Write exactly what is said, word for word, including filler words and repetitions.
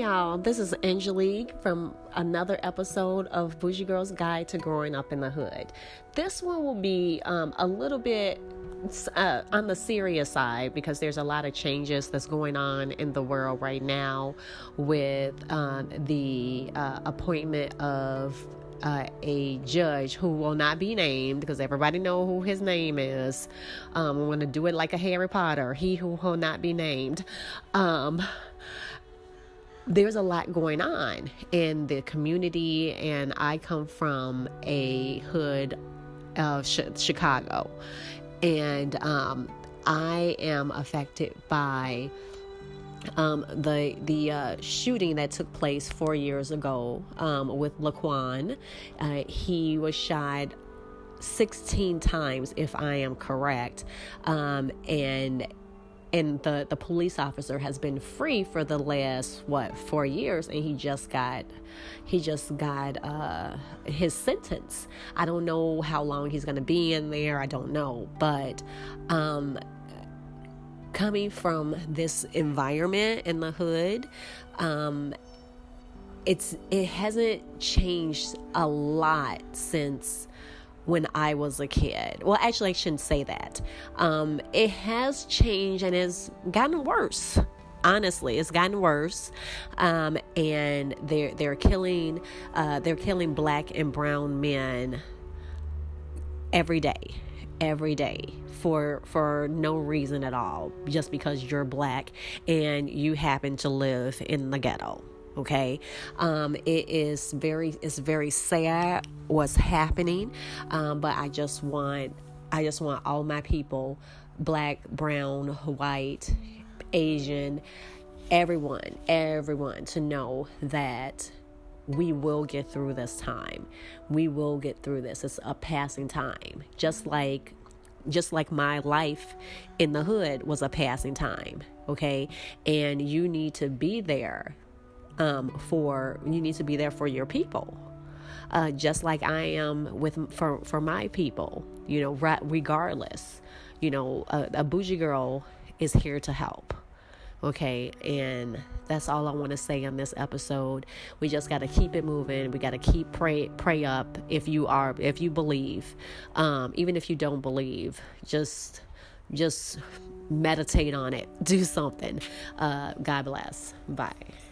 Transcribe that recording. y'all, this is Angelique from another episode of Bougie Girls Guide to Growing Up in the Hood. This one will be um, a little bit uh, on the serious side because there's a lot of changes that's going on in the world right now with um, the uh, appointment of Uh, a judge who will not be named, because everybody know who his name is. Um, I'm going to do it like a Harry Potter. He who will not be named. Um, there's a lot going on in the community, and I come from a hood of Chicago, and um, I am affected by Um, the the uh, shooting that took place four years ago um, with Laquan. Uh, he was shot sixteen times, if I am correct, um, and and the the police officer has been free for the last what four years, and he just got he just got uh, his sentence. I don't know how long he's going to be in there. I don't know, but. Um, Coming from this environment in the hood, um, it's it hasn't changed a lot since when I was a kid. Well, actually, I shouldn't say that. Um, it has changed and has gotten worse. Honestly, it's gotten worse, um, and they're they're killing uh, they're killing black and brown men every day. every day for for no reason at all, just because you're black and you happen to live in the ghetto. Okay, um, it is very it's very sad what's happening, um, but I just want I just want all my people, black, brown, white, Asian, everyone, everyone to know that we will get through this time. We will get through this. It's a passing time. Just like just like my life in the hood was a passing time, okay? And you need to be there um, for you need to be there for your people. Uh, just like I am with for for my people, you know, regardless. You know, a, a bougie girl is here to help. Okay, and that's all I want to say on this episode. We just got to keep it moving. We got to keep pray, pray up if you are, if you believe, um, even if you don't believe, just, just meditate on it. Do something. Uh, God bless. Bye.